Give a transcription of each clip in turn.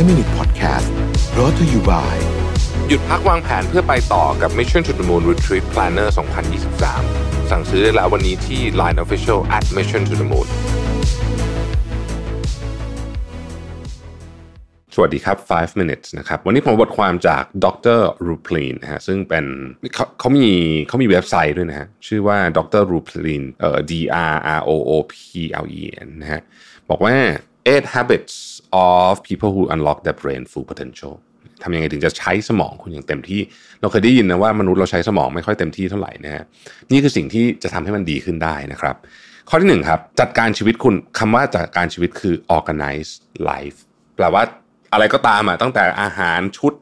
5 Minute Podcast brought to you by หยุดพักวางแผนเพื่อไปต่อกับ Mission to the Moon Retreat Planner 2023 สั่งซื้อได้แล้ววันนี้ที่ Line Official @missiontothemoon สวัสดีครับ 5 minutes นะครับวันนี้ผมบทความจากดร. รูพลีนนะฮะซึ่งเป็นเขามีเว็บไซต์ด้วยนะฮะชื่อว่า Dr. Ruplin DRROOPLEN นะฮะบอกว่า 8 habits of people who unlock their brain full potential ทำยังไงถึงจะใช้สมองคุณอย่างเต็มที่เราเคยได้ยินนะว่ามนุษย์เราใช้สมองไม่ค่อยเต็มที่เท่าไหร่นะฮะนี่คือสิ่งที่จะทำให้มันดีขึ้นได้นะครับข้อที่1ครับจัดการชีวิตคุณคำว่าจัดการชีวิตคือ organize life แปลว่าอะไรก็ตามอ่ะตั้งแต่อาหารชุด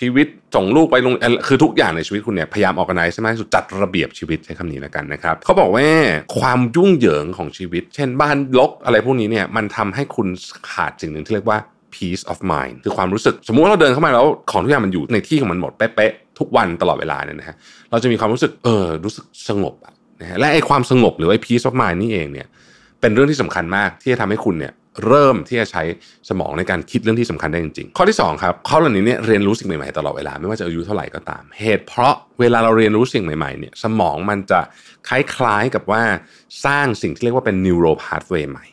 ชีวิตส่งลูกไปโรงเรียนคือทุกอย่างในชีวิตคุณเนี่ยพยายาม organize ใช่มั้ยจัดระเบียบชีวิตใช้คำนี้แล้วกันนะครับเขาบอกว่าความยุ่งเหยิงของชีวิตเช่นบ้านรกอะไรพวกนี้เนี่ยมันทำให้คุณขาดสิ่งหนึ่งที่เรียกว่า peace of mind คือความรู้สึกสมมุติเราเดินเข้ามาแล้วของทุกอย่างมันอยู่ในที่ของมันหมดเป๊ะๆทุกวันตลอดเวลาเนี่ยนะฮะเราจะมีความรู้สึกรู้สึกสงบนะฮะและไอ้ความสงบหรือไอ้ peace of mind นี่เองเนี่ยเป็นเรื่องที่สำคัญมากที่จะทำให้คุณเนี่ยเริ่มที่จะใช้สมองในการคิดเรื่องที่สำคัญได้จริงๆข้อที่2ครับข้อเหล่านี้เนี่ยเรียนรู้สิ่งใหม่ๆตลอดเวลาไม่ว่าจะอายุเท่าไหร่ก็ตามเหตุเพราะเวลาเราเรียนรู้สิ่งใหม่ๆเนี่ยสมองมันจะคล้ายๆกับว่าสร้างสิ่งที่เรียกว่าเป็น neural pathway ใหม่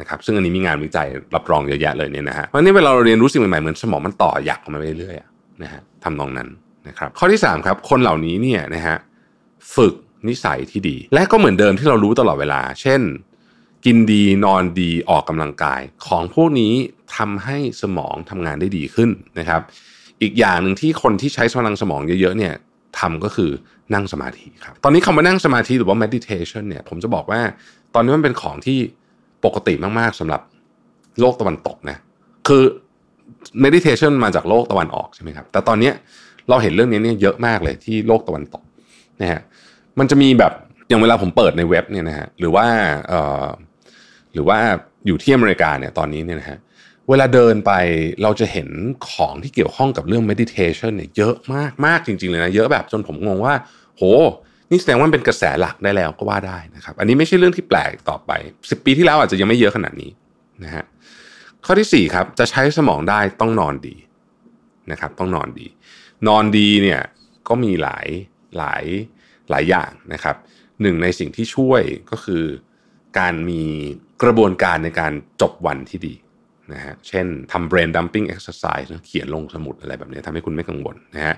นะครับซึ่งอันนี้มีงานวิจัยรับรองเยอะแยะเลยเนี่ยนะฮะเพราะนี่เวลาเราเรียนรู้สิ่งใหม่ๆเหมือนสมองมันต่อยักของมันไปเรื่อยๆนะฮะทำนองนั้นนะครับข้อที่3ครับคนเหล่านี้เนี่ยนะฮะฝึกนิสัยที่ดีและก็เหมือนเดิมที่เรารู้ตลอดเวลาเช่นกินดีนอนดีออกกำลังกายของพวกนี้ทำให้สมองทำงานได้ดีขึ้นนะครับอีกอย่างหนึ่งที่คนที่ใช้พลังสมองเยอะๆเนี่ยทำก็คือนั่งสมาธิครับตอนนี้คำว่านั่งสมาธิหรือว่า meditation เนี่ยผมจะบอกว่าตอนนี้มันเป็นของที่ปกติมากๆสำหรับโลกตะวันตกนะคือ meditation มาจากโลกตะวันออกใช่ไหมครับแต่ตอนนี้เราเห็นเรื่องนี้เนี่ยเยอะมากเลยที่โลกตะวันตกนะฮะมันจะมีแบบอย่างเวลาผมเปิดในเว็บเนี่ยนะฮะหรือว่าอยู่ที่อเมริกาเนี่ยตอนนี้เนี่ยนะฮะเวลาเดินไปเราจะเห็นของที่เกี่ยวข้องกับเรื่อง meditation เนี่ยเยอะมากๆจริงๆเลยนะเยอะแบบจนผมงงว่าโหนี่แสดงว่าเป็นกระแสหลักได้แล้วก็ว่าได้นะครับอันนี้ไม่ใช่เรื่องที่แปลกต่อไป10ปีที่แล้วอาจจะยังไม่เยอะขนาดนี้นะฮะข้อที่4ครับจะใช้สมองได้ต้องนอนดีนะครับต้องนอนดีนอนดีเนี่ยก็มีหลายอย่างนะครับหนึ่งในสิ่งที่ช่วยก็คือการมีกระบวนการในการจบวันที่ดีนะฮะเช่นทำ brain dumping exercise เขียนลงสมุดอะไรแบบนี้ทำให้คุณไม่กังวลนะฮะ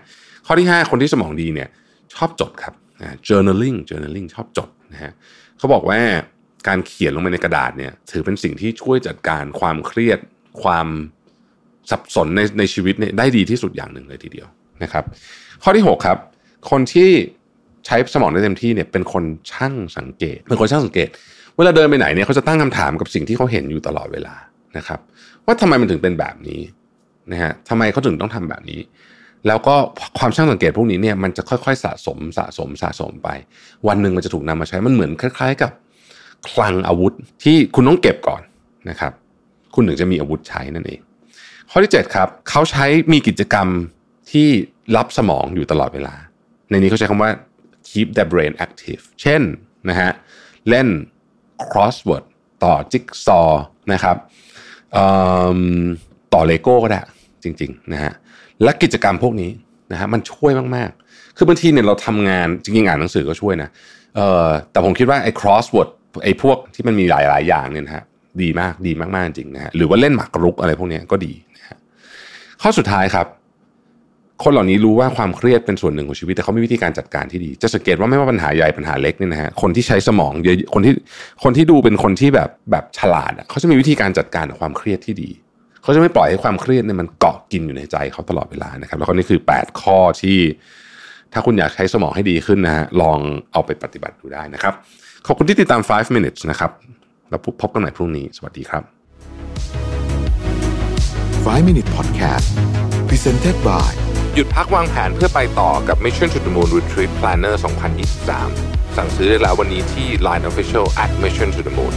ข้อที่5คนที่สมองดีเนี่ยชอบจดครับ journaling ชอบจดนะฮะเขาบอกว่าการเขียนลงไปในกระดาษเนี่ยถือเป็นสิ่งที่ช่วยจัดการความเครียดความสับสนในชีวิตเนี่ยได้ดีที่สุดอย่างหนึ่งเลยทีเดียวนะครับข้อที่6ครับคนที่ใช้สมองได้เต็มที่เนี่ยเป็นคนช่างสังเกตเวลาเดินไปไหนเนี่ยเขาจะตั้งคำถามกับสิ่งที่เขาเห็นอยู่ตลอดเวลานะครับว่าทำไมมันถึงเป็นแบบนี้นะฮะทำไมเขาถึงต้องทำแบบนี้แล้วก็ความช่างสังเกตพวกนี้เนี่ยมันจะค่อยๆสะสมไปวันหนึ่งมันจะถูกนำมาใช้มันเหมือนคล้ายๆกับคลังอาวุธที่คุณต้องเก็บก่อนนะครับคุณถึงจะมีอาวุธใช้นั่นเองข้อที่7ครับเขาใช้มีกิจกรรมที่รับสมองอยู่ตลอดเวลาในนี้เขาใช้คำว่า keep the brain active เช่นนะฮะเล่นcrossword ต่อจิ๊กซอว์นะครับต่อเลโก้ก็ได้จริงๆนะฮะและกิจกรรมพวกนี้นะฮะมันช่วยมากๆคือบางทีเนี่ยเราทำงานจริงๆอ่านหนังสือก็ช่วยนะแต่ผมคิดว่าไอ้ crossword ไอ้พวกที่มันมีหลายๆอย่างเนี่ยนะฮะดีมากๆจริงนะฮะหรือว่าเล่นหมากรุกอะไรพวกนี้ก็ดีนะฮะข้อสุดท้ายครับคนเหล่านี้รู้ว่าความเครียดเป็นส่วนหนึ่งของชีวิตแต่เขาไม่มีวิธีการจัดการที่ดีจะสังเกตว่าไม่ว่าปัญหาใหญ่ปัญหาเล็กเนี่ยนะฮะคนที่ใช้สมองเยอะคนที่ดูเป็นคนที่แบบฉลาดเขาจะมีวิธีการจัดการกับความเครียดที่ดีเขาจะไม่ปล่อยให้ความเครียดเนี่ยมันเกาะกินอยู่ในใจเขาตลอดเวลานะครับแล้วก็นี่คือ8ข้อที่ถ้าคุณอยากใช้สมองให้ดีขึ้นนะฮะลองเอาไปปฏิบัติดูได้นะครับขอบคุณที่ติดตาม5 minutes นะครับแล้วพบกันใหม่พรุ่งนี้สวัสดีครับ5 minute podcast presented byหยุดพักวางแผนเพื่อไปต่อกับ Mission to the Moon Retreat Planner 2023 สั่งซื้อได้แล้ววันนี้ที่ Line Official @missiontothemoon